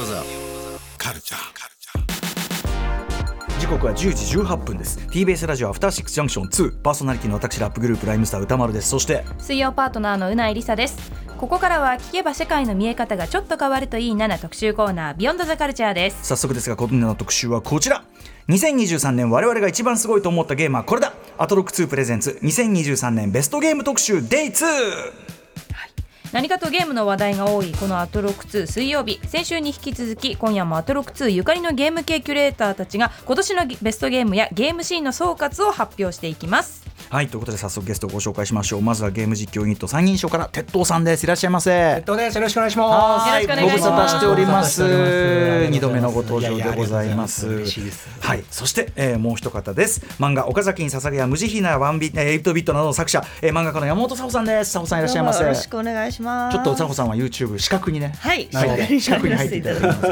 ドザカルチャー。時刻は10時18分です。 TBS ラジオアフターシックスジャンクション2、パーソナリティの私、ラップグループライムスター歌丸です。そして水曜パートナーのうないりさです。ここからは聞けば世界の見え方がちょっと変わるといいなな特集コーナー、ビヨンドザカルチャーです。早速ですが今夜の特集はこちら。2023年我々が一番すごいと思ったゲームはこれだ。アトロック2プレゼンツ2023年ベストゲーム特集 Day2。 何かとゲームの話題が多いこのアトロック2水曜日、先週に引き続き今夜もアトロック2ゆかりのゲーム系キュレーターたちが今年のベストゲームやゲームシーンの総括を発表していきます。はい、ということで早速ゲストをご紹介しましょう。まずはゲーム実況ユニット三人称から鉄塔さんです。いらっしゃいませ。鉄塔です。よろしくお願いします。はい、ご無沙汰しております。2度目のご登場でございます。はい、そして、もう一方です。漫画岡崎に捧げや無慈悲なワンビ8ビットなどの作者、漫画家の山本佐保さんです。佐保さんいらっしゃいませ。よろしくお願いします。ちょっと佐保さんは YouTube 視覚にね、はい、視覚に入っていただき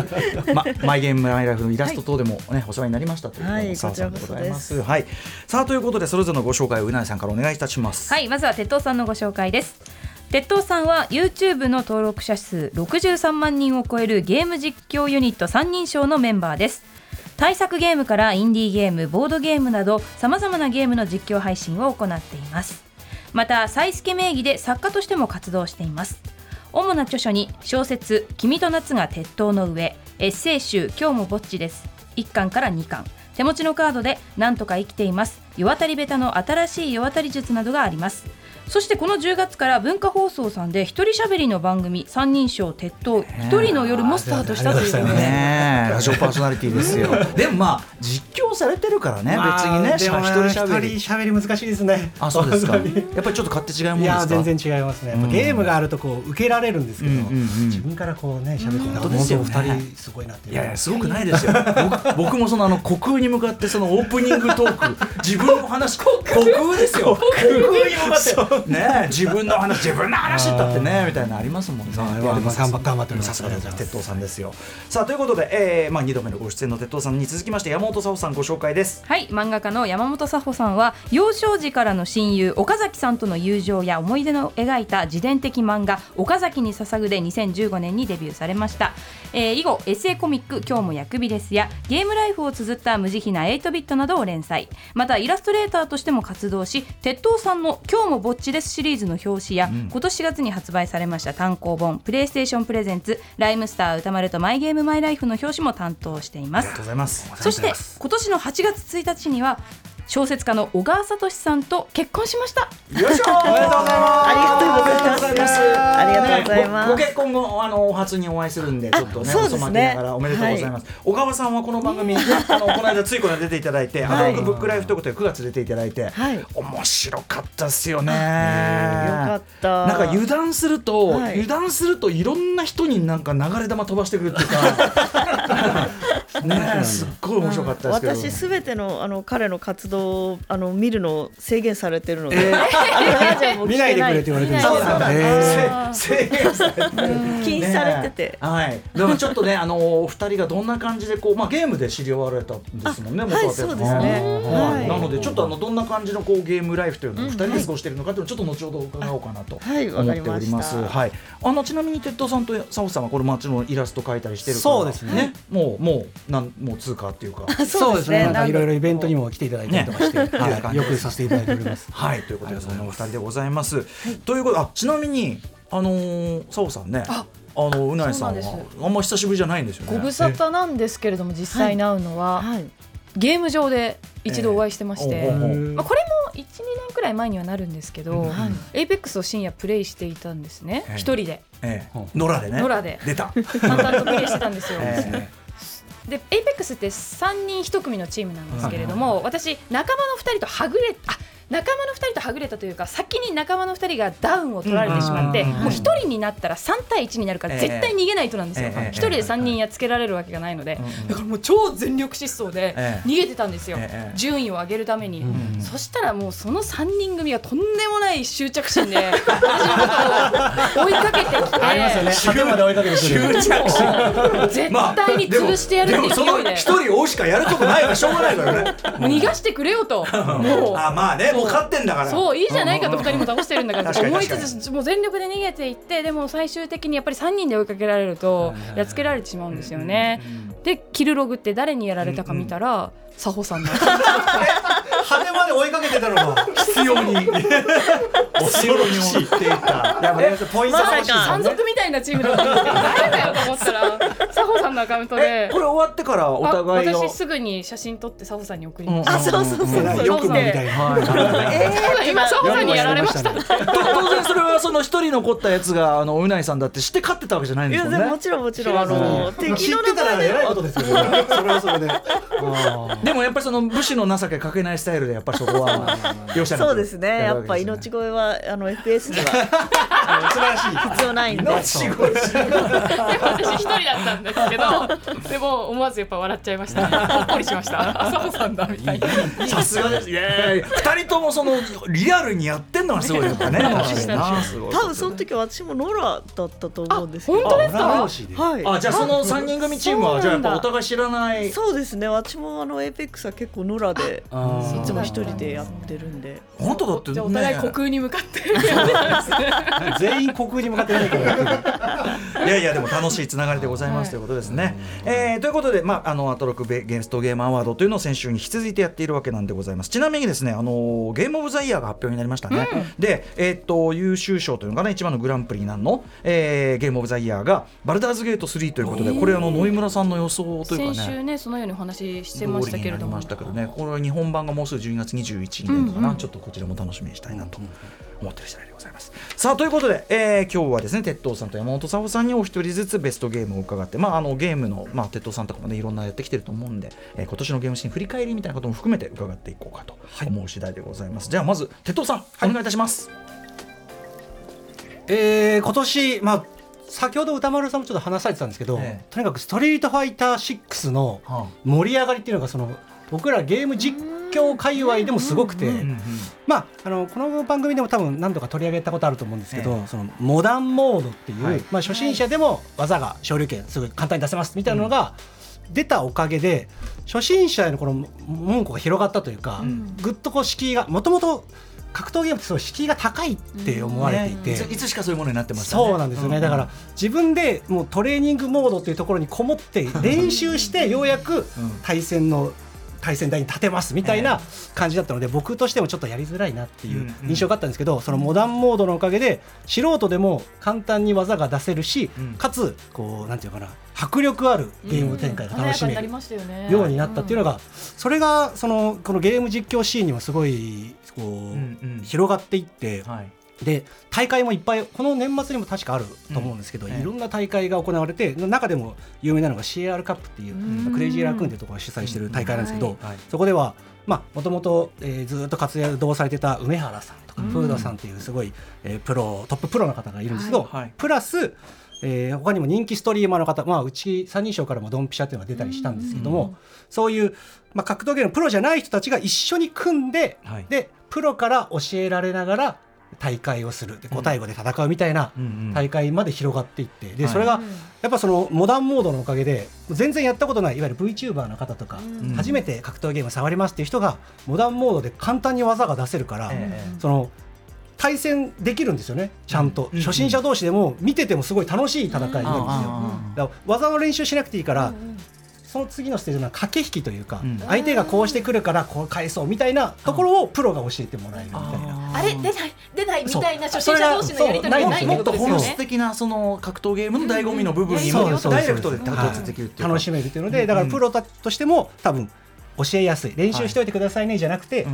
ますまマイゲームマイライフのイラスト等でも、ね、はい、お世話になりましたということで佐保さんでございます。はい、さあということでそれぞれのご紹介をうなえさんからお願いいたします。はい、まずは鉄塔さんのご紹介です。鉄塔さんは YouTube の登録者数63万人を超えるゲーム実況ユニット三人称のメンバーです。大作ゲームからインディーゲーム、ボードゲームなどさまざまなゲームの実況配信を行っています。またサイスケ名義で作家としても活動しています。主な著書に小説君と夏が鉄塔の上、エッセイ集今日もぼっちです、1巻から2巻、手持ちのカードでなんとか生きています、世渡り下手の新しい世渡り術などがあります。そしてこの10月から文化放送さんで一人しゃべりの番組三人称鉄塔一人の夜もスタートしたというね、ラジオパーソナリティですよでもまあ実況されてるからね、別にね、一人しゃべり難しいですね。あ、そうですか。やっぱりちょっと勝手違いもんですか。いや全然違いますね。やっぱゲームがあるとこう受けられるんですけど、自分からこうねしゃべってたら、2人すごいなっていう。いやいやすごくないですよ僕もその虚空に向かってそのオープニングトーク自分の話、虚空ですよ、虚空に向かってね、自分の話、自分の話だってねみたいなのありますもんね。頑張ってる、さすが鉄塔さんですよ。さあということで、まあ2度目のご出演の鉄塔さんに続きまして山本佐保さんご紹介です。はい、漫画家の山本佐保さんは幼少時からの親友岡崎さんとの友情や思い出の描いた自伝的漫画岡崎に捧ぐで2015年にデビューされました。以後エッセイコミック今日も薬日ですやゲームライフを綴った無慈悲な8ビットなどを連載、またイラストレーターとしても活動し、鉄塔さんの今日もぼっちですシリーズの表紙や、今年4月に発売されました単行本プレイステーションプレゼンツライムスター歌丸とマイゲームマイライフの表紙も担当しています。ありがとうございます。そして今年の8月1日には小説家の小川聡さんと結婚しました。よいしょ、おめでとうございます。ありがとうございます。ご結婚後お初にお会いするんで、ちょっとねおそまきながらおめでとうございます。小川さんはこの番組この間ついこの間出ていただいて、アドロックブックライフということで9月出ていただいて、面白かったですよね。よかった。なんか油断するといろんな人になんか流れ玉飛ばしてくるっていうかね、すっごい面白かったですけど、私すべての彼の活動を見るの制限されてるので、見ないでくれって言われてるんです。制限されて禁止されてて、はい。でもちょっとねお二人がどんな感じでこう、まあゲームで知り合われたんですもんね。はい、そうですね。なのでちょっとどんな感じのこうゲームライフというのを二人で過ごしているのかというのをちょっと後ほど伺おうかなと思っております。はい。ちなみに鉄塔さんと佐保さんはこれ街のイラスト描いたりしてるから、そうですね。もう通貨っていうか、そうですね。いろいろイベントにも来ていただいたりとかして、よくさせていただいております。はい、ということでそのお二人でございます。ということ、ちなみに佐保さんね、うないさんはあんま久しぶりじゃないんですよね。ご無沙汰なんですけれども、実際に会うのはゲーム上で一度お会いしてまして、これも 1,2 年くらい前にはなるんですけど、Apex を深夜プレイしていたんですね。一人で、野良でね、野良で出た、淡々とプレイしてたんですよ。で Apex って3人1組のチームなんですけれども、私仲間の2人とはぐれたというか、先に仲間の2人がダウンを取られてしまって、もう1人になったら3対1になるから絶対逃げないとなんですよ。1人で3人やっつけられるわけがないので、だからもう超全力疾走で逃げてたんですよ、順位を上げるために。そしたらもうその3人組がとんでもない執着心で私のことを追いかけてきて、ありますよね、まで追いかけてくる執着心絶対に潰してやるっていう勢いで、1人追うしかやることないからしょうがないからね、逃がしてくれよと。もうあまあね、もう勝ってんだからそういいじゃないかと2人も倒してるんだから思いつつもう全力で逃げていって、でも最終的にやっぱり3人で追いかけられるとやっつけられてしまうんですよね。でキルログって誰にやられたか見たらサホさんの羽まで追いかけてたのが必要に恐ろしいって言ったポイントが欲しい山賊みたいなチームだったんですけど誰だよと思ったらサホさんのアカウントでこれ終わってからお互いの私すぐに写真撮ってサホさんに送りました。そうよくもみたいな、今サホさんにやられました当然それはその一人残ったやつがうないさんだって知って勝ってたわけじゃないんですよね。いやもちろんもちろん知ってたら偉いことですよね。それはそれででもやっぱりその武士の情けかけないスタイルでやっぱりそこは容赦なくそうですね。やっぱ命乞いはFS では必要ないんで命乞い私一人だったんですけどでも思わずやっぱ笑っちゃいましたね。ほっこりしました。朝穂さんだみたいなさすがです。2人ともそのリアルにやってんのがすごいよね。多分その時は私もノラだったと思うんですけど。本当ですか。はい。あじゃあその3人組チームはじゃあやっぱお互い知らない。そうですね。私もApex は結構ノラでいつも一人でやってるんで。本当だってね。お互い虚空に向かってる全員虚空に向かってないからいやいやでも楽しいつながりでございますということですね。ということでまあアトロックゲストゲームアワードというのを先週に引き続いてやっているわけなんでございます。ちなみにですねゲームオブザイヤーが発表になりましたね。で優秀賞というのがね一番のグランプリなんのゲームオブザイヤーがバルダーズゲート3ということで、これ野井村さんの予想というかね先週ねそのようにお話してましたけれどもこれ日本版がもうすぐ12月21日に出るのかな。ちょっとこちらも楽しみにしたいなと思ってる次第でございます。さあということで、今日はですね鉄道さんと山本沙帆さんにお一人ずつベストゲームを伺って、ゲームの、鉄道さんとかもねいろんなやってきてると思うんで、今年のゲームシーン振り返りみたいなことも含めて伺っていこうかと思う次第でございます。じゃあまず鉄道さん、お願いいたします。今年先ほど歌丸さんもちょっと話されてたんですけど、とにかくストリートファイター6の盛り上がりっていうのがその僕らゲーム実況界隈でもすごくて、この番組でも多分何度か取り上げたことあると思うんですけど、そのモダンモードっていう、初心者でも技が昇竜拳すごい簡単に出せますみたいなのが出たおかげで初心者へのこの門戸が広がったというか、ぐっとこう敷居がもともと格闘ゲームってそう敷居が高いって思われていて、いつしかそういうものになってましたね。そうなんですよね。だから自分でもうトレーニングモードっていうところにこもって練習してようやく対戦台に立てますみたいな感じだったので、僕としてもちょっとやりづらいなっていう印象があったんですけど、そのモダンモードのおかげで素人でも簡単に技が出せるし、かつこうなんていうかな迫力あるゲーム展開が楽しめるようになったっていうのが、それがこのゲーム実況シーンにもすごいこう広がっていって、で大会もいっぱいこの年末にも確かあると思うんですけど、いろんな大会が行われて、中でも有名なのが CR カップっていうクレイジーラクーンっていうところが主催してる大会なんですけど、そこではもともとずっと活動されてた梅原さんとかフードさんっていうすごいトッププロの方がいるんですけど、プラス他にも人気ストリーマーの方、うち三人称からもドンピシャっていうのが出たりしたんですけども、そういう格闘技のプロじゃない人たちが一緒に組んで、でプロから教えられながら大会をするで5対5で戦うみたいな大会まで広がっていって、でそれがやっぱそのモダンモードのおかげで全然やったことないいわゆる VTuber の方とか初めて格闘ゲーム触りますっていう人がモダンモードで簡単に技が出せるから、その対戦できるんですよね。ちゃんと初心者同士でも見ててもすごい楽しい戦いになるんですよ。だから技の練習しなくていいから、その次のステージの駆け引きというか、相手がこうしてくるからこう返そうみたいなところをプロが教えてもらえるみたいな、あれ出ないみたいな初心者同士のやり取りがないってことですよね。もっと本質的なその格闘ゲームの醍醐味の部分にもダイレクトで楽しめるというので、だからプロとしても多分教えやすい、練習しておいてくださいねじゃなくて、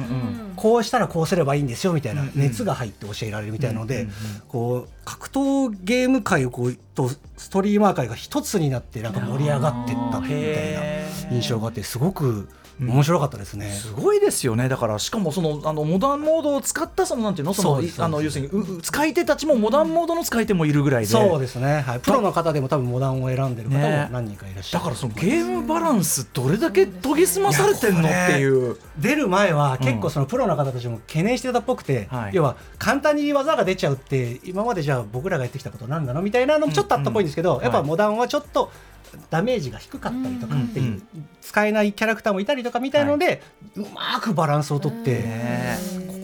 こうしたらこうすればいいんですよみたいな熱が入って教えられるみたいなので、こう格闘ゲーム界をとストリーマー界が一つになって盛り上がっていったみたいな印象があって、すごく面白かったですね。すごいですよね。だからしかもそのモダンモードを使ったそのなんていうの、その要するに使い手たちもモダンモードの使い手もいるぐらいで、そうですね、はい、プロの方でも多分モダンを選んでる方も何人かいらっしゃる、だからそのゲームバランスどれだけ研ぎ澄まされてんのっていう出る前は結構そのプロの方たちも懸念してたっぽくて、要は簡単に技が出ちゃうって今までじゃあ僕らがやってきたことなんだろうみたいなのもちょっとあったっぽいんですけど、やっぱモダンはちょっとダメージが低かったりとかっていう、使えないキャラクターもいたりとかみたいので、うまくバランスをとって、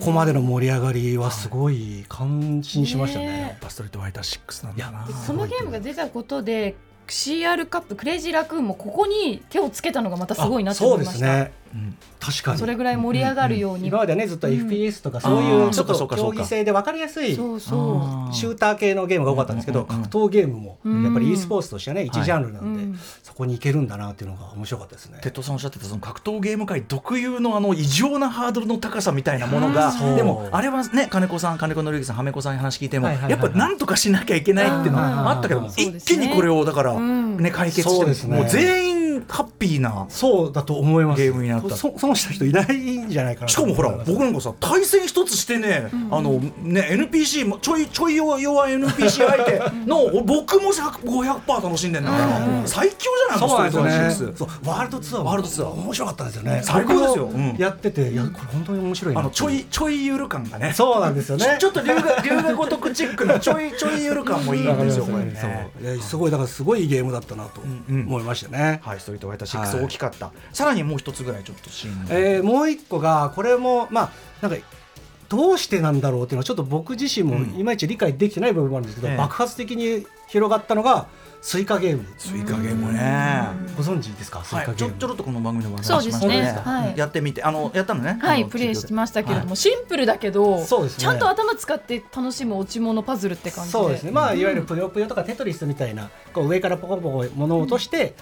ここまでの盛り上がりはすごい感心しましたね。やっぱストリートファイター6なんだな。そのゲームが出たことで CR カップクレイジーラクーンもここに手をつけたのがまたすごいなと思いました。そうですね、うん、確かにそれぐらい盛り上がるように、うんうん、今まではねずっと FPS とかそういうちょっと競技性で分かりやすいシューター系のゲームが多かったんですけど、格闘ゲームもやっぱり e スポーツとしてはね一ジャンルなんで、はい、そこに行けるんだなっていうのが面白かったですね。テッドさんおっしゃってたその格闘ゲーム界特有のあの異常なハードルの高さみたいなものが、でもあれはね金子のりゆきさんはめこさんに話聞いても、はいはいはいはい、やっぱなんとかしなきゃいけないっていうのはあったけども、一気にこれをだから、ね、解決して、ね、もう全員ハッピーなそうだと思います。ゲームになった。損した人いないんじゃないかな。しかもほら僕なんかさ対戦一つしてね、うん、あのね NPC ちょい弱い NPC 相手の僕も 500% 楽しんでんだから、うん、最強じゃないですか。そうワールドツアー面白かったですよね。最高ですよ、うん、やってていやこれ本当に面白いな。あのちょいゆる感がね。そうなんですよね。ちょっと龍がごとくチックなちょいゆる感もいいんですよこれね。いやすごいだからすごいゲームだったなと思いましたね、うんうん、はい。ストリートファイター6大きかった、はい、さらにもう一つぐらいちょっとシーン、もう一個がこれもまあなんかどうしてなんだろうっていうのはちょっと僕自身もいまいち理解できてない部分もあるんですけど、うん、爆発的に広がったのがスイカゲームね。ご存知ですかスイカゲーム、はい、ちょろっとこの番組の話しました ね、はい、やってみてやったのね、はい、プレイしましたけれども、はい、シンプルだけど、ね、ちゃんと頭使って楽しむ落ち物パズルって感じで、そうですね、まあ、いわゆるぷよぷよとかテトリスみたいなこう上からポコポコ物を落として、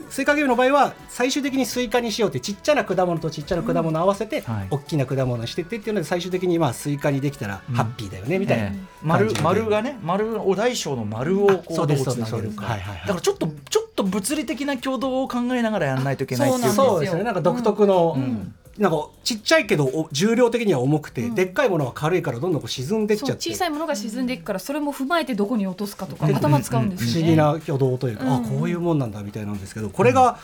うん、スイカゲームの場合は最終的にスイカにしようってちっちゃな果物とちっちゃな果物合わせて大きな果物にしてってっていうので最終的にまあスイカにできたらハッピーだよねみたいな、丸がねお大小の丸をこうどうつなげるか、だからちょっと物理的な挙動を考えながらやらないといけないっていう。そうですね。なんか独特の、うんうんなんかちっちゃいけど重量的には重くて、うん、でっかいものは軽いからどんどんこう沈んでっちゃって、そう小さいものが沈んでいくからそれも踏まえてどこに落とすかとか頭使うんですね。不思議な挙動というか、うん、あこういうもんなんだみたいなんですけど、これが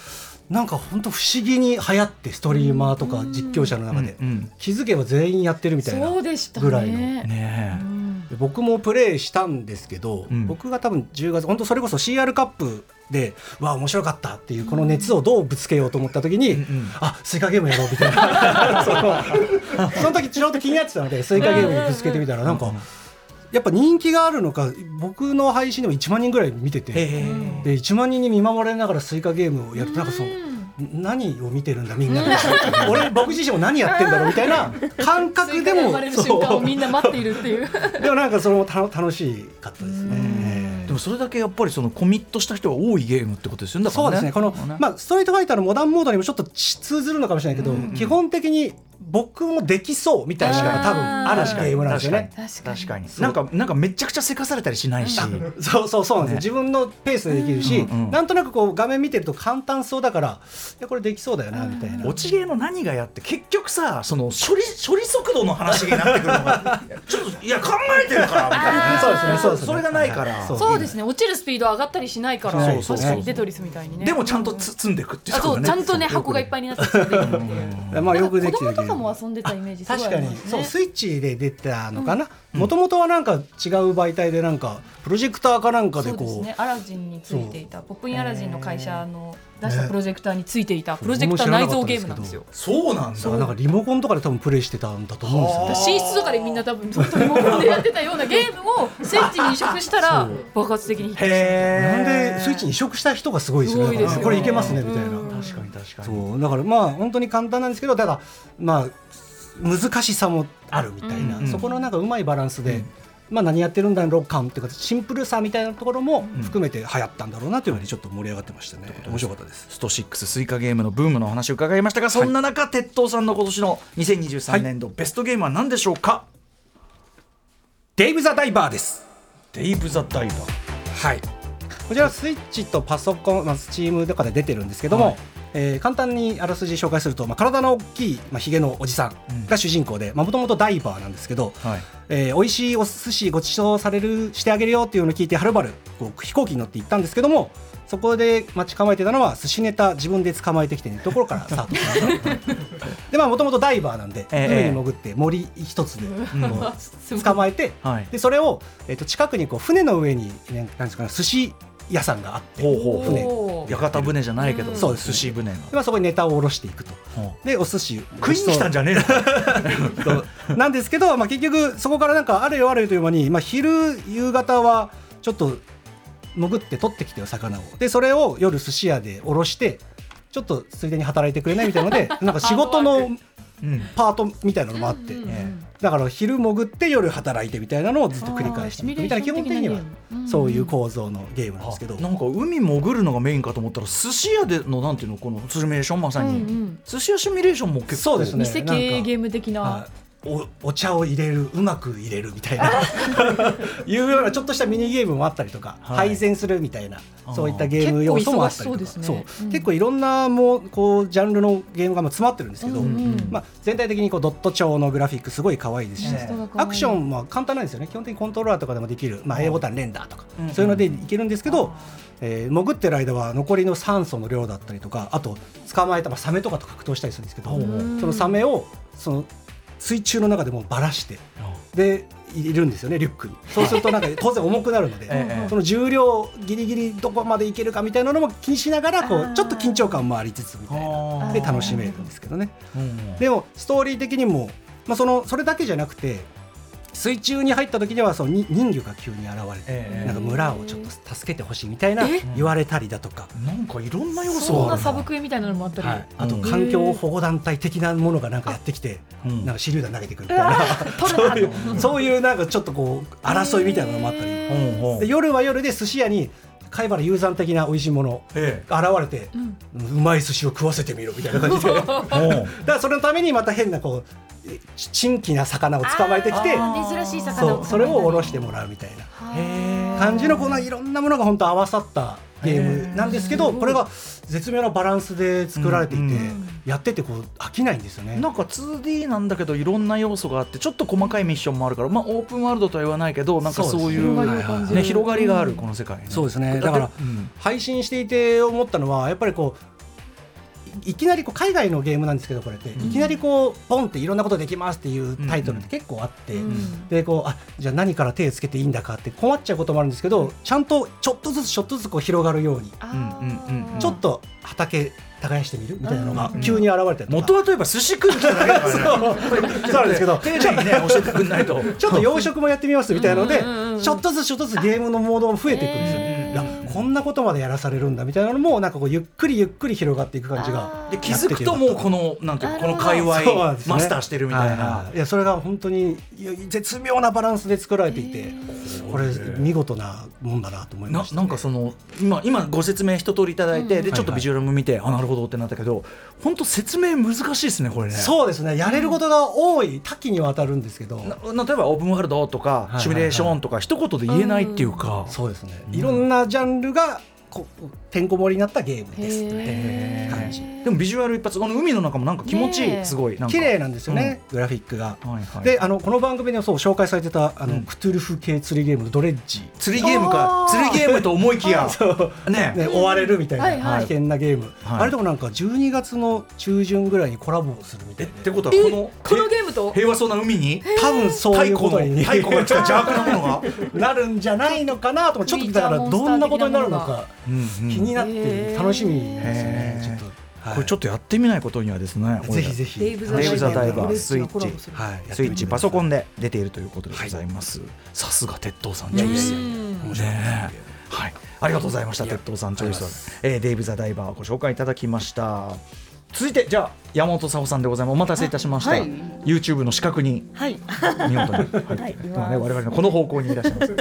なんか本当不思議に流行ってストリーマーとか実況者の中で、うんうん、気づけば全員やってるみたいなぐらいの、ねうん、僕もプレイしたんですけど、うん、僕が多分10月本当それこそ CR カップでわあ面白かったっていうこの熱をどうぶつけようと思った時に、うんうん、あスイカゲームやろうみたいなその時ちょっと気になってたのでスイカゲームにぶつけてみたらなんかやっぱ人気があるのか僕の配信でも1万人ぐらい見てて、で1万人に見守られながらスイカゲームをやるとなんかそう何を見てるんだみんな僕自身も何やってんだろうみたいな感覚でも生まれる瞬間をみんな待っているっていうでもなんかそれも楽しかったですね。でもそれだけやっぱりそのコミットした人が多いゲームってことですよね。だからね、そうですね。この、まあ、ストリートファイターのモダンモードにもちょっと通ずるのかもしれないけど、うんうん、基本的に僕もできそうみたいなしか多分あるしかゲームなんですよね。確かになんかめちゃくちゃせかされたりしないし、うん、そうなんです、ね、自分のペースでできるし、うんうん、なんとなくこう画面見てると簡単そうだからいやこれできそうだよなみたいな。落ちゲーの何がやって結局さその処理速度の話になってくるのがちょっといや考えてるからみたいなそうですね、それがないから、はい、そうですね。落ちるスピード上がったりしないから、確かにテトリスみたいにね。でもちゃんと積んでいくっていう、ね、そうちゃんとね箱がいっぱいになって積んでいくっていうまあよくできてるゲームも遊んでたイメージすごい、ね、確かにそうスイッチで出たのかな。もともとはなんか違う媒体でなんかプロジェクターかなんかでこう、そうですね、アラジンについていたポップインアラジンの会社の出したプロジェクターについていたプロジェクター内蔵ゲームなんですよ。そうなんだ。なんかリモコンとかで多分プレイしてたんだと思うんですよ。寝室とかでみんな多分リモコンでやってたようなゲームをスイッチに移植したら爆発的にヒットしたみたいな。なんでスイッチに移植した人がすごいですよね。ですよこれいけますねみたいな。確かにそうだからまあ本当に簡単なんですけど、だからまあ難しさもあるみたいな、うん、そこのなんかうまいバランスで、うんまあ、何やってるんだろう感っていうかシンプルさみたいなところも含めて流行ったんだろうなというのにちょっと盛り上がってましたね、うん、面白かったです。スト6スイカゲームのブームのお話を伺いましたが、そんな中、はい、鉄道さんの今年の2023年度、はい、ベストゲームは何でしょうか。デイブ・ザ・ダイバーです。デイブ・ザ・ダイバー、はい、こちらスイッチとパソコン、まあ、Steamとかで出てるんですけども、はい、簡単にあらすじ紹介すると、まあ、体の大きい、まあ、ヒゲのおじさんが主人公で、もともとダイバーなんですけど、はい、美味しいお寿司ごちそうされるしてあげるよっていうのを聞いてはるばるこう飛行機に乗って行ったんですけども、そこで待ち構えてたのは寿司ネタ自分で捕まえてきてるところからスタートでもともとダイバーなんで、海に潜って森一つで捕まえて、はい、でそれを、近くにこう船の上になんですかね、寿司屋さんがあって、船屋形船じゃないけど、そうです、ね、寿司船がそこにネタを下ろしていくと、でお寿司食いに来たんじゃねえのなんですけど、まあ、結局そこからなんかあれよあれよという間に、まあ、昼夕方はちょっと潜って取ってきてよ魚を、でそれを夜寿司屋で下ろして、ちょっとついでに働いてくれないみたいなのでなんか仕事のパートみたいなのもあって、だから昼潜って夜働いてみたいなのをずっと繰り返してみたいな、基本的にはそういう構造のゲームなんですけど、なんか海潜るのがメインかと思ったら寿司屋でのなんていうのこのシミュレーション、まさに寿司屋シミュレーションも結構そうですね、店系ゲーム的なお茶を入れる、うまく入れるみたいないうようなちょっとしたミニゲームもあったりとか、配膳するみたいなそういったゲーム要素もあったりとか、結構いろんなもうこうジャンルのゲームが詰まってるんですけど、まあ全体的にこうドット調のグラフィックすごい可愛いですし、アクションも簡単なんですよね。基本的にコントローラーとかでもできる、まあ A ボタン連打とかそういうのでいけるんですけど、潜ってる間は残りの酸素の量だったりとか、あと捕まえたまあサメとかと格闘したりするんですけど、そのサメをその水中の中でもうばらして、でいるんですよね、リュックに。そうするとなんか当然重くなるのでその重量ギリギリどこまでいけるかみたいなのも気にしながら、こうちょっと緊張感もありつつみたいなで楽しめるんですけどね。でもストーリー的にも、まあ、それだけじゃなくて、水中に入った時にはその人魚が急に現れて、なんか村をちょっと助けてほしいみたいな言われたりだとか、なんかいろんな要素、そんなサブクエみたいなのもあったり、あと環境保護団体的なものがなんかやってきて、なんか手榴弾投げてくるみたいなそういうなんかちょっとこう争いみたいなのもあったり、で夜は夜で寿司屋に貝原雄山的な美味しいものが現れて、うまい寿司を食わせてみろみたいな感じでだからそれのためにまた変なこう珍奇な魚を捕まえてきて、珍しい魚をそれをおろしてもらうみたいな感じの、こんないろんなものが本当合わさったゲームなんですけど、これが絶妙なバランスで作られていて、やっててこう飽きないんですよね。なんか 2D なんだけどいろんな要素があって、ちょっと細かいミッションもあるから、まあ、オープンワールドとは言わないけど、なんかそういう、ね、広がりがあるこの世界、ね、そうですね。だから、配信していて思ったのはやっぱりこういきなりこう海外のゲームなんですけど、これっていきなりこうポンっていろんなことできますっていうタイトルって結構あって、でこうじゃあ何から手をつけていいんだかって困っちゃうこともあるんですけど、ちゃんとちょっとずつちょっとずつこう広がるようにちょっと畑耕してみるみたいなのが急に現れて、元は例えば寿司食う人だけだからねそうなんですけど、丁寧にね教えてくんないとちょっと養殖もやってみますみたいなので、ちょっとずつちょっとずつゲームのモードも増えていくんですよ。こんなことまでやらされるんだみたいなのも、なんかこうゆっくりゆっくり広がっていく感じが、で気づくともうこのなんていうこの界隈マスターしてるみたいな、いやそれが本当に絶妙なバランスで作られていて、これ見事なもんだなと思いました。なんかその今ご説明一通りいただいて、でちょっとビジュアルも見て、あなるほどってなったけど、本当説明難しいですねこれね。そうですね、やれることが多い、多岐にわたるんですけど、例えばオープンワールドとかシミュレーションとか一言で言えないっていうか、そうですね、いろんなジャンルがてんこ盛りになったゲームですって感じ。でもビジュアル一発、この海の中もなんか気持ちいい、すごいなんか綺麗なんですよね、グラフィックが。でこの番組でもそう紹介されてたクトゥルフ系釣りゲームのドレッジ、釣りゲームか、釣りゲームと思いきや追われるみたいな危険なゲーム、あれともなんか12月の中旬ぐらいにコラボするみたいな。ってことはこのゲームと平和そうな海に多分そういうことに太鼓が来た邪悪なものがなるんじゃないのかなと、ちょっとだからどんなことになるのか気になって楽しみですね。これちょっとやってみないことにはですね、ぜひぜひデイブ・ザ・ダイバースイッチパソコンで出ているということでございます。さすが鉄道さんチョイス、ありがとうございました。鉄道さんチョイスデイブ・ザ・ダイバーご紹介いただきました。続いてじゃあ山本沙帆さんでございます。お待たせいたしました。 YouTube の資格に見事に入って我々のこの方向にいらっしゃいます。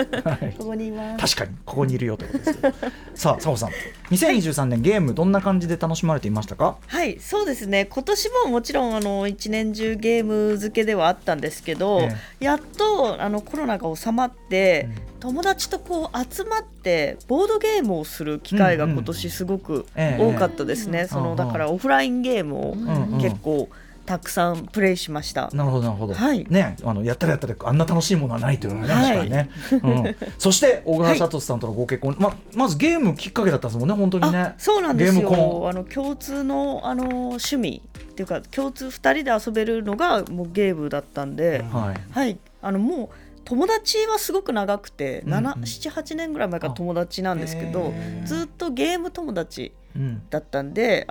ここにいます。確かにここにいるよということですけどさあ沙帆さん、2023年ゲームどんな感じで楽しまれていましたか？はい、そうですね、今年ももちろん一年中ゲーム漬けではあったんですけど、やっとコロナが収まって、友達とこう集まってボードゲームをする機会が今年すごく多かったですね。だからオフラインゲームを結構たくさんプレイしました。なるほどなるほど、はいね、やったらあんな楽しいものはないというのがね、そして小川聡さんとのご結婚、まずゲームきっかけだったんですもんね。本当にね、そうなんですよ。共通の、趣味っていうか共通2人で遊べるのがもうゲームだったんで、もう友達はすごく長くて、うんうん、7,8 年ぐらい前から友達なんですけど、ずっとゲーム友達だったんで、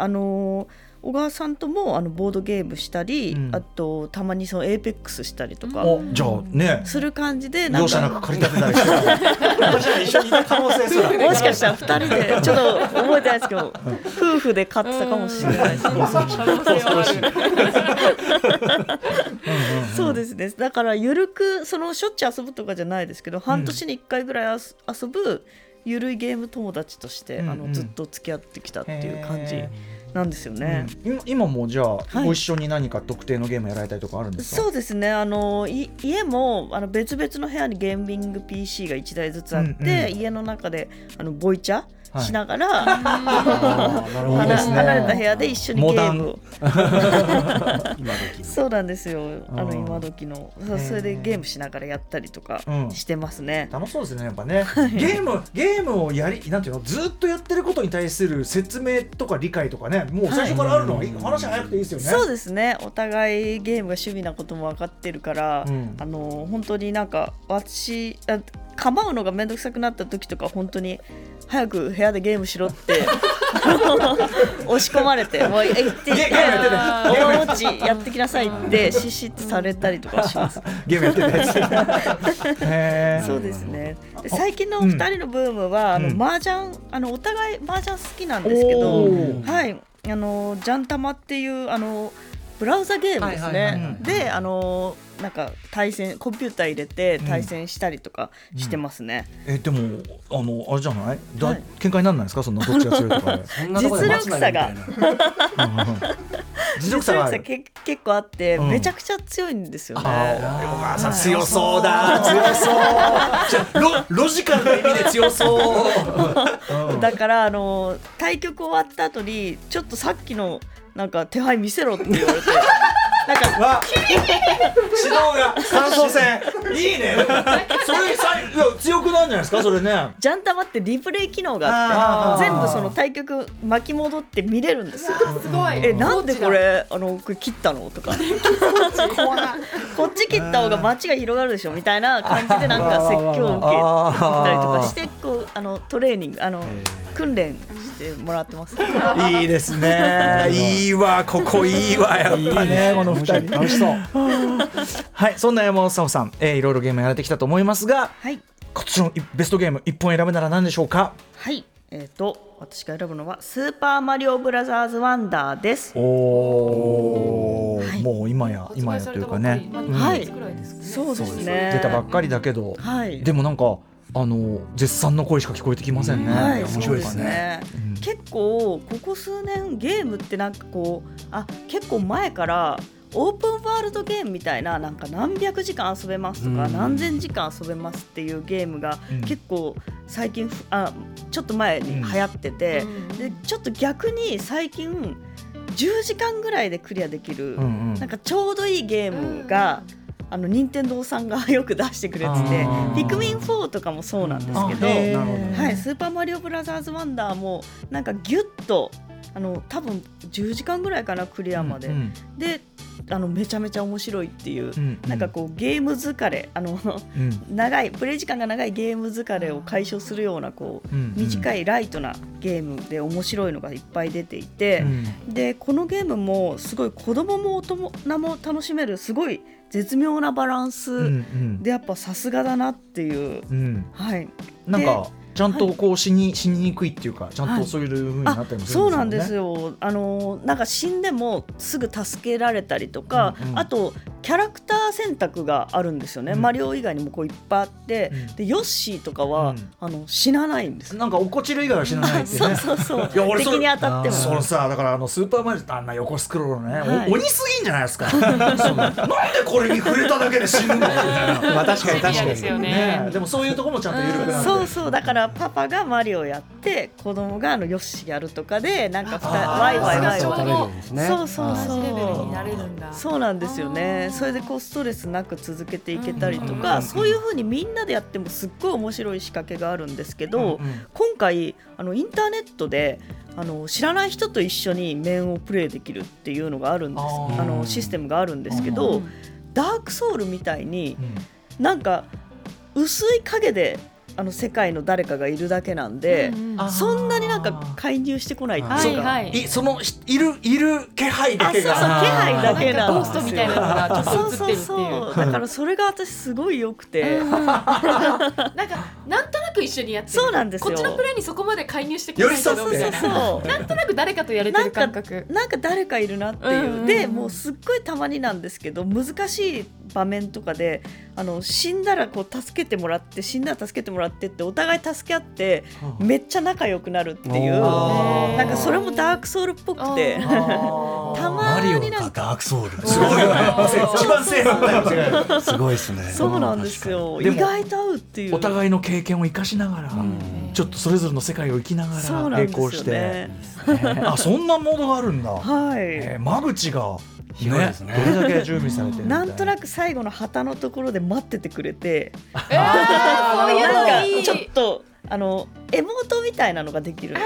小川さんともボードゲームしたり、うん、あとたまにその Apex したりとか、うん、じゃあねする感じでなんか容赦なく借りたくなるし一緒にいた可能性すらもしかしたら2人でちょっと覚えてないですけど夫婦で買ってたかもしれないです、ね、そうですね。だからゆるくそのしょっちゅう遊ぶとかじゃないですけど、うん、半年に1回ぐらい遊ぶゆるいゲーム友達として、うんうん、ずっと付き合ってきたっていう感じなんですよね、うん、今もじゃあ、はい、ご一緒に何か特定のゲームやられたりとかあるんですか？そうですね、家も別々の部屋にゲーミング PC が1台ずつあって、うんうん、家の中でボイチャしながら、はい、離れた部屋で一緒にゲームをそうなんですよ、今時のそれでゲームしながらやったりとかしてますね、うん、楽しそうですねやっぱね、はい、ゲームをやりなんていうのずっとやってることに対する説明とか理解とかねもう最初からあるのが、はい、話早くていいですよね。そうですね、お互いゲームが趣味なことも分かってるから、うん、本当になんか私構うのがめんどくさくなった時とか本当に早く部屋でゲームしろって押し込まれてもう行っておうちやってきなさいってシシってされたりとかしますゲームやってないそうですね。で最近のお二人のブームは麻雀、お互い麻雀好きなんですけど、はい、ジャンタマっていうブラウザゲームですね、はいはいはいはい、でなんか対戦コンピューター入れて対戦したりとかしてますね、うんうん、でもあれじゃないだ、はい、喧嘩にならないですかそんなどっちが強いとか実力差が実力差結構あって、うん、めちゃくちゃ強いんですよね。お母さん強そうだ強そうロジカルな意味で強そうだから対局終わった後にちょっとさっきのなんか手配見せろって言われてなんか指導が感想戦いいねそれ強くなるんじゃないですかそれね。ジャンタマってリプレイ機能があって全部その対局巻き戻って見れるんですよ。すごいなんでこれ切ったのとかこっち切った方が街が広がるでしょみたいな感じでなんか説教を受けたりとかしてこうトレーニング訓練してもらってますいいですねいいわここいいわやっぱりねこの2人楽しそうはい、そんな山本さおさん、いろいろゲームやられてきたと思いますが、はい、今年のベストゲーム1本選ぶなら何でしょうか？はい、私が選ぶのはスーパーマリオブラザーズワンダーです。おー、はい、もう今やというかね、はい、そうですね出たばっかりだけど、はい、でもなんか絶賛の声しか聞こえてきませんね、はい、面白いですね、うん、結構ここ数年ゲームってなんかこう結構前からオープンワールドゲームみたいな、 なんか何百時間遊べますとか、うん、何千時間遊べますっていうゲームが結構最近、うん、ちょっと前に流行ってて、うん、でちょっと逆に最近10時間ぐらいでクリアできる、うんうん、なんかちょうどいいゲームが、うん任天堂さんがよく出してくれててピクミン4とかもそうなんですけど、はい、スーパーマリオブラザーズワンダーもなんかギュッと多分10時間ぐらいかなクリアまで、うんうん、でめちゃめちゃ面白いっていう、うんうん、なんかこうゲーム疲れうん、長いプレイ時間が長いゲーム疲れを解消するようなこう、うんうん、短いライトなゲームで面白いのがいっぱい出ていて、うん、でこのゲームもすごい子供も大人も楽しめるすごい絶妙なバランスでやっぱさすがだなっていう、うんうんはい、なんかちゃんとこう死ににくいっていうかちゃんとそういう風になったりもするんですよね。そうなんですよなんか死んでもすぐ助けられたりとか、うんうん、あとキャラクター選択があるんですよね、うん、マリオ以外にもこういっぱいあって、うん、でヨッシーとかは、うん、死なないんです。なんかおこちる以外は死なないってねそういや俺敵に当たってもそのさだからスーパーマリオってあんな横スクロールね、はい、鬼すぎんじゃないですかなんでこれに触れただけで死ぬのみたいな、まあ、確かにですよね、でもそういうとこもちゃんと緩くなって、うん、そうだからパパがマリオやって子供がヨッシーやるとかでなんかワイそうなんですよね。それでこうストレスなく続けていけたりとか、うん、そういう風にみんなでやってもすっごい面白い仕掛けがあるんですけど、うんうん、今回インターネットで知らない人と一緒に面をプレイできるっていうのがあるんですシステムがあるんですけど、うん、ダークソウルみたいに、うん、なんか薄い影であの世界の誰かがいるだけなんで、うんうん、そんなになんか介入してこないっていうか、はいはい、そのいる気配だけが、そうそう気配だけなんですよ。ゴーストみたいなのがちょっと映ってるっていう。そうだからそれが私すごい良くて、うん、なんとなく一緒にやってる。そうなんですよ。こっちのプレイにそこまで介入してくれないけどみたいな。そうなんとなく誰かとやれてる感覚。なんか誰かいるなっていう。うんうんうん、でもうすっごいたまになんですけど、難しい場面とかで死んだらこう助けてもらって死んだら助けてもらってってお互い助け合ってめっちゃ仲良くなるっていう、なんかそれもダークソウルっぽくてたまになんかマリオがダークソウルすごいよね。一番正反対すごいですね。そうなんですよ。意外と合うっていう、お互いの経験を生かしながらちょっとそれぞれの世界を生きながら並行して、ね、あそんなモードがあるんだ、はい、間口が広いですね。どれだけ準備されてるみたいな。なんとなく最後の旗のところで待っててくれて、なんかちょっとエモートみたいなのができる。な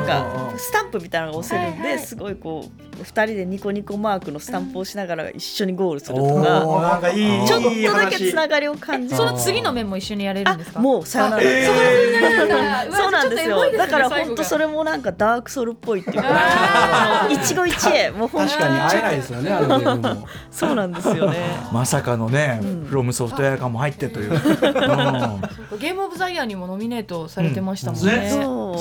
んかスタンプみたいなのが押せるんで、はいはい、すごいこう2人でニコニコマークのスタンプをしながら一緒にゴールするとか、なんかいいちょっとだけつながりを感じる。その次の面も一緒にやれるんですか。もうさよなら、そうなんですよ。だから本当それもなんかダークソウルっぽいっていうか、一期一会もう本当に確かに会えないですよねあのゲームも。そうなんですよね。まさかのね、フロムソフトウェア感も入ってという、ゲームオブザイヤーにもノミネートされてましたもんね。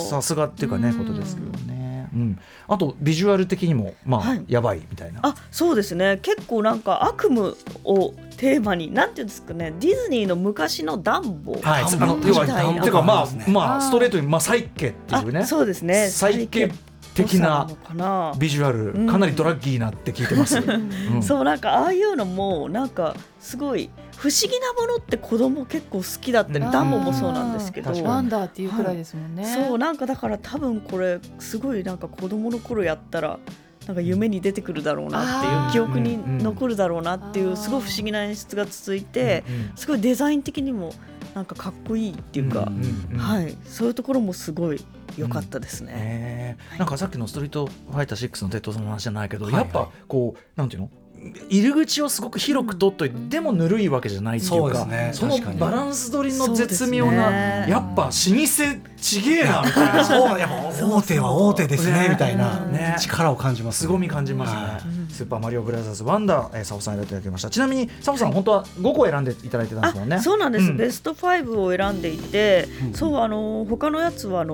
さすがっていうかね、ことですけどね、うん、あとビジュアル的にもまあ、はい、やばいみたいな。あ、そうですね。結構なんか悪夢をテーマに、なんていうんですかね、ディズニーの昔のダンボみたいな、はい、てかまあストレートに、まあ、サイケっていうね。そうですね、サイケ的なビジュアル、うん、かなりドラッギーなって聞いてます、うん、そう、なんかああいうのもなんかすごい不思議なものって子供結構好きだったり、ダンボもそうなんですけど、ワンダーっていうくらいですもんね、はい、そう、なんかだから多分これすごいなんか子供の頃やったらなんか夢に出てくるだろうなっていう、記憶に残るだろうなっていう、すごい不思議な演出が続いて、すごいデザイン的にもなんかかっこいいっていうか、はい、そういうところもすごい良かったですね、うん、なんかさっきのストリートファイター6の鉄塔さんの話じゃないけど、はいはい、やっぱこうなんていうの、入り口をすごく広く取っといて、うん、でもぬるいわけじゃないっていうか、ね、そのバランス取りの絶妙な、ね、やっぱ老舗ちげえなみたいな、そうやっぱ大手は大手ですねみたいな、ね、力を感じます、ね、凄み感じますね、はい、スーパーマリオブラザーズワンダー、サオさん選んでいただきました。ちなみにサオさん、はい、本当は5個選んでいただいてたんですもんね。そうなんです、うん、ベスト5を選んでいて、うん、そう他のやつは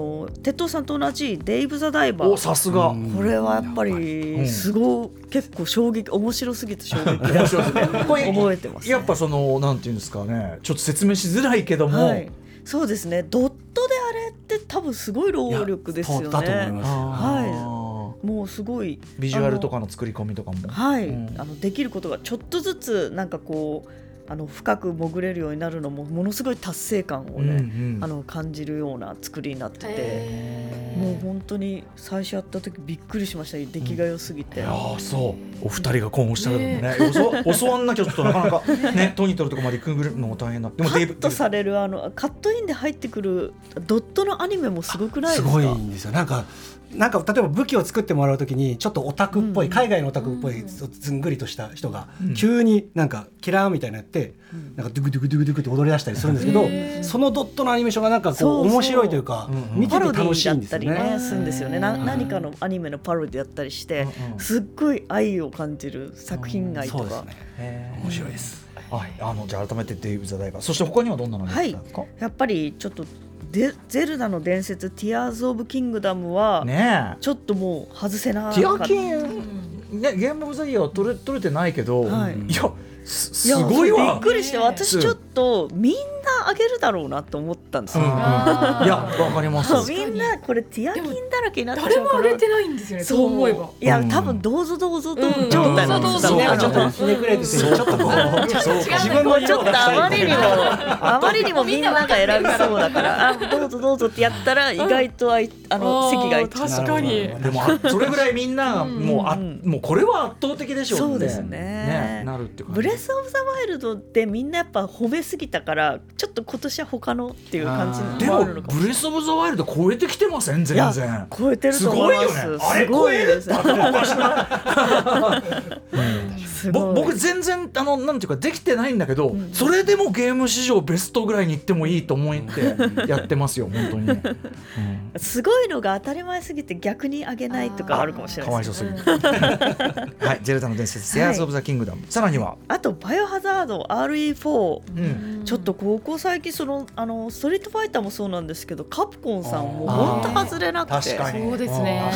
鉄塔さんと同じデイブ・ザ・ダイバー。お、さすが。これはやっぱりすごい、うん、結構衝撃、面白すぎて衝撃覚えてます、ね、やっぱそのなんていうんですかね、ちょっと説明しづらいけども、はい、そうですね、ドットであれって多分すごい労力ですよね。だと思います、はい、もうすごいビジュアルとかの作り込みとかも、はい、うん、できることがちょっとずつなんかこう深く潜れるようになるのもものすごい達成感をね、うんうん、感じるような作りになってて、もう本当に最初やった時びっくりしました、出来が良すぎて、うん、あ、そうお二人が今後したらね、教わんなきゃちょっとなかなか、ね、トニー取るとこまで行くのも大変だ。でもカットされるカットインで入ってくるドットのアニメもすごくないですか。すごいんですよ。なんか例えば武器を作ってもらうときにちょっとオタクっぽい、海外のオタクっぽいずんぐりとした人が急になんかキラーみたいなやってなんかドゥクドゥクドゥクドゥクって踊り出したりするんですけど、そのドットのアニメーションがなんかこう面白いというか、見てて楽しいんですよね。パロディだったりね、するんですよね。何かのアニメのパロディだったりして、すっごい愛を感じる作品外とか、うん、そうですね、面白いです。はい、じゃあ改めてデイブ・ザ・ダイバー、そして他にはどんなのがあったんですか。はい、やっぱりちょっとゼルダの伝説ティアーズオブキングダムはちょっともう外せなかった。ティアキン、ね、ゲームオブザイヤーは取れてないけど、はい、いやすごいわ、びっくりして、私ちょっとみんなあげるだろうなと思ったんですよ、うんうん、いやわかります。みんなこれティアキンだらけになっちゃうから、誰もあげてないんですよね。そう思えば、いや多分どうぞどうぞと状態なんですよね、うん、ちょっとひねくれてちょっとこう自分のちょっとあまりにもみんななんか選びそうだから、どうぞどうぞってやったら意外と席がいっちゃう。確かに。でもそれぐらいみんなもうこれは圧倒的でしょうね。そうですね。なるって感じ。ブレスオブザワイルドってみんなやっぱ褒めすぎたから、ちょっと今年は他のっていう感じもあるのかも。でもブレスオブザワイルド超えてきてません？全然。いや超えてると思います。すごいよね。あれ超えるっておかしな。僕全然なんていうかできてないんだけど、うん、それでもゲーム史上ベストぐらいにいってもいいと思ってやってますよ本当に、ねうん、すごいのが当たり前すぎて逆に上げないとかあるかもしれないです、ね、かわいそうすぎる、はい、ゼルダの伝説、はい、セアーズオブザキングダム、さらにはあとバイオハザード RE4、うん、ちょっとここ最近ストリートファイターもそうなんですけどカプコンさんも本当外れなくて、そうですね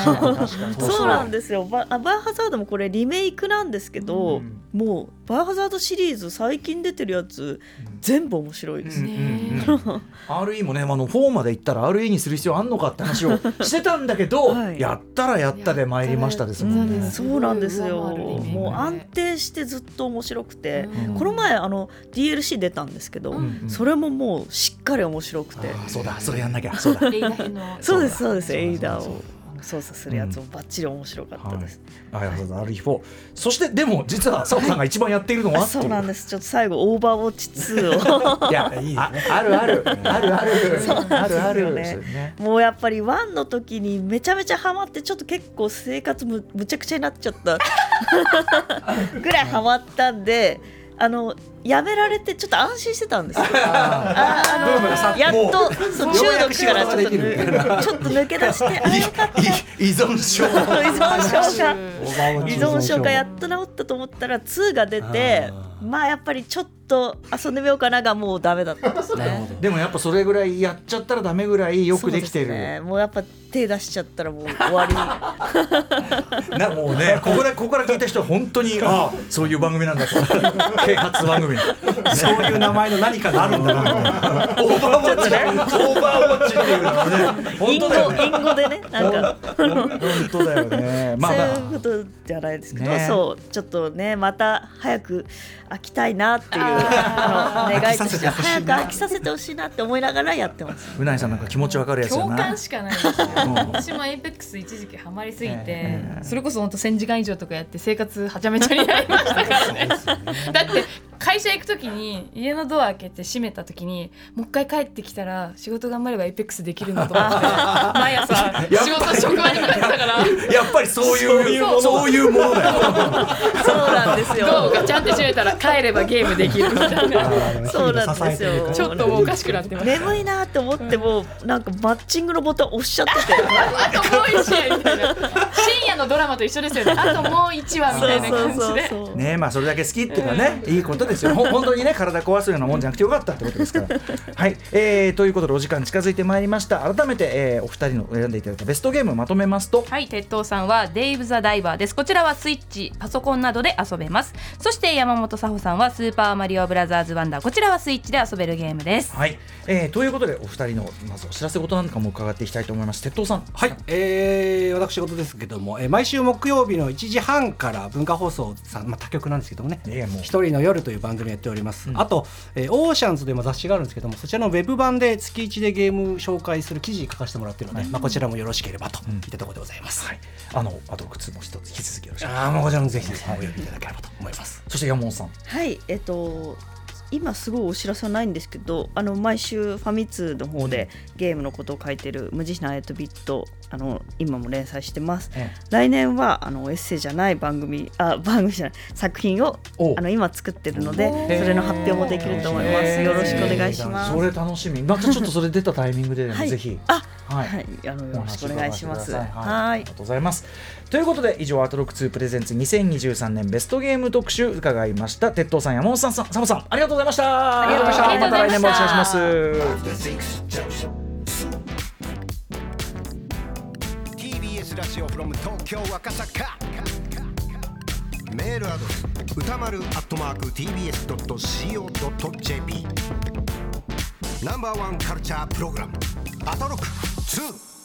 そうなんですよ。バイオハザードもこれリメイクなんですけど、うん、もうバイオハザードシリーズ最近出てるやつ、うん、全部面白いですね、うんうんうん、RE もね4まで行ったら RE にする必要あんのかって話をしてたんだけど、はい、やったらやったで参りましたですもんね、うん、そうなんですよ、もう安定してずっと面白くて、うん、この前DLC 出たんですけど、うんうん、それももうしっかり面白くて、あそうだそれやんなきゃそうだそうですそうです、エイダーを操作するやつもバッチリ面白かったです、うんはい、RE4 そしてでも実は佐藤さんが一番やっているのはそうなんです、ちょっと最後オーバーウォッチ2をいやいいですね、あるあるあるあるあるあるですよね、もうやっぱり1の時にめちゃめちゃハマってちょっと結構生活 むちゃくちゃになっちゃったぐらいハマったんでやめられてちょっと安心してたんですよやっとそう中毒からちょっと抜け出して依存症がやっと治ったと思ったら2が出て、まあやっぱりちょっと遊んでみようかながもうダメだったんですねでもやっぱそれぐらいやっちゃったらダメぐらいよくできてる、ね、もうやっぱ手出しちゃったらもう終わりなもうねここから聞いた人は本当にあそういう番組なんだと啓発番組そういう名前の何かがあるんだなオーバーウォッチねオーバーウォッチっていうのもね本当だよねインゴでねなんか本当だよね、まあ、そういうことじゃないですけど、ね、そうちょっとねまた早く飽きたいなっていう願いとして早く飽きさせてほしいなって思いながらやってますうないさんなんか気持ちわかるやつやな共感しかないですよ私も Apex 一時期ハマりすぎて、それこそほんと1000時間以上とかやって生活はちゃめちゃになりましたからねだって会社行くときに家のドア開けて閉めたときにもう一回帰ってきたら仕事頑張れば Apex できるのと思って毎朝仕事職場に帰ったからやっぱりそういうものだよそうなんですよドアをガチャンって閉めたら帰ればゲームできるみたいなそうなんですよちょっともうおかしくなってます眠いなって思ってもなんかマッチングのボタン押しちゃっててあともう1話みたいな深夜のドラマと一緒ですよねあともう1話みたいな感じでそうねまあそれだけ好きっていうのはねいいことですよ本当にね体壊すようなもんじゃなくてよかったってことですからはい、ということでお時間近づいてまいりました。改めて、お二人の選んでいただいたベストゲームをまとめますと、はい、鉄塔さんはデイブ・ザ・ダイバーです。こちらはスイッチパソコンなどで遊べます。そして山本さほさんはスーパーマリオブラザーズワンダー、こちらはスイッチで遊べるゲームです、はいということでお二人のまずお知らせ事なんかも伺っていきたいと思います。鉄塔さん、はい私事ですけども、毎週木曜日の1時半から文化放送さん、まあ、他局なんですけどもね、一人の夜という番組やっております、うん、あと、オーシャンズという雑誌があるんですけども、そちらのウェブ版で月1でゲーム紹介する記事書かせてもらっているので、はいまあ、こちらもよろしければといったところでございます、うんはい、あと靴も一つ引き続きよろしくお願いします。こちらもぜひお呼びいただければと思います、はい、そして山本さん、はい今すごいお知らせはないんですけど、毎週ファミ通の方でゲームのことを書いてる無慈悲な8ビット今も連載してます、ええ、来年はエッセイじゃない番組じゃない作品を今作ってるので、それの発表もできると思います。よろしくお願いします。それ楽しみ。またちょっとそれ出たタイミングで、ねはい、ぜひあはいはい、よろしくお願いします。はい、ありがとうございます。ということで以上アートロック2プレゼンツ2023年ベストゲーム特集伺いました。鉄塔さん、山本さん、佐野さん、ありがとうございました。ありがとうございました。また来年もお願いします。ラジオ from 東京赤坂。メールアドレス歌丸@tbs.co.jp。ナンバーワンカルチャープログラムアトロック2。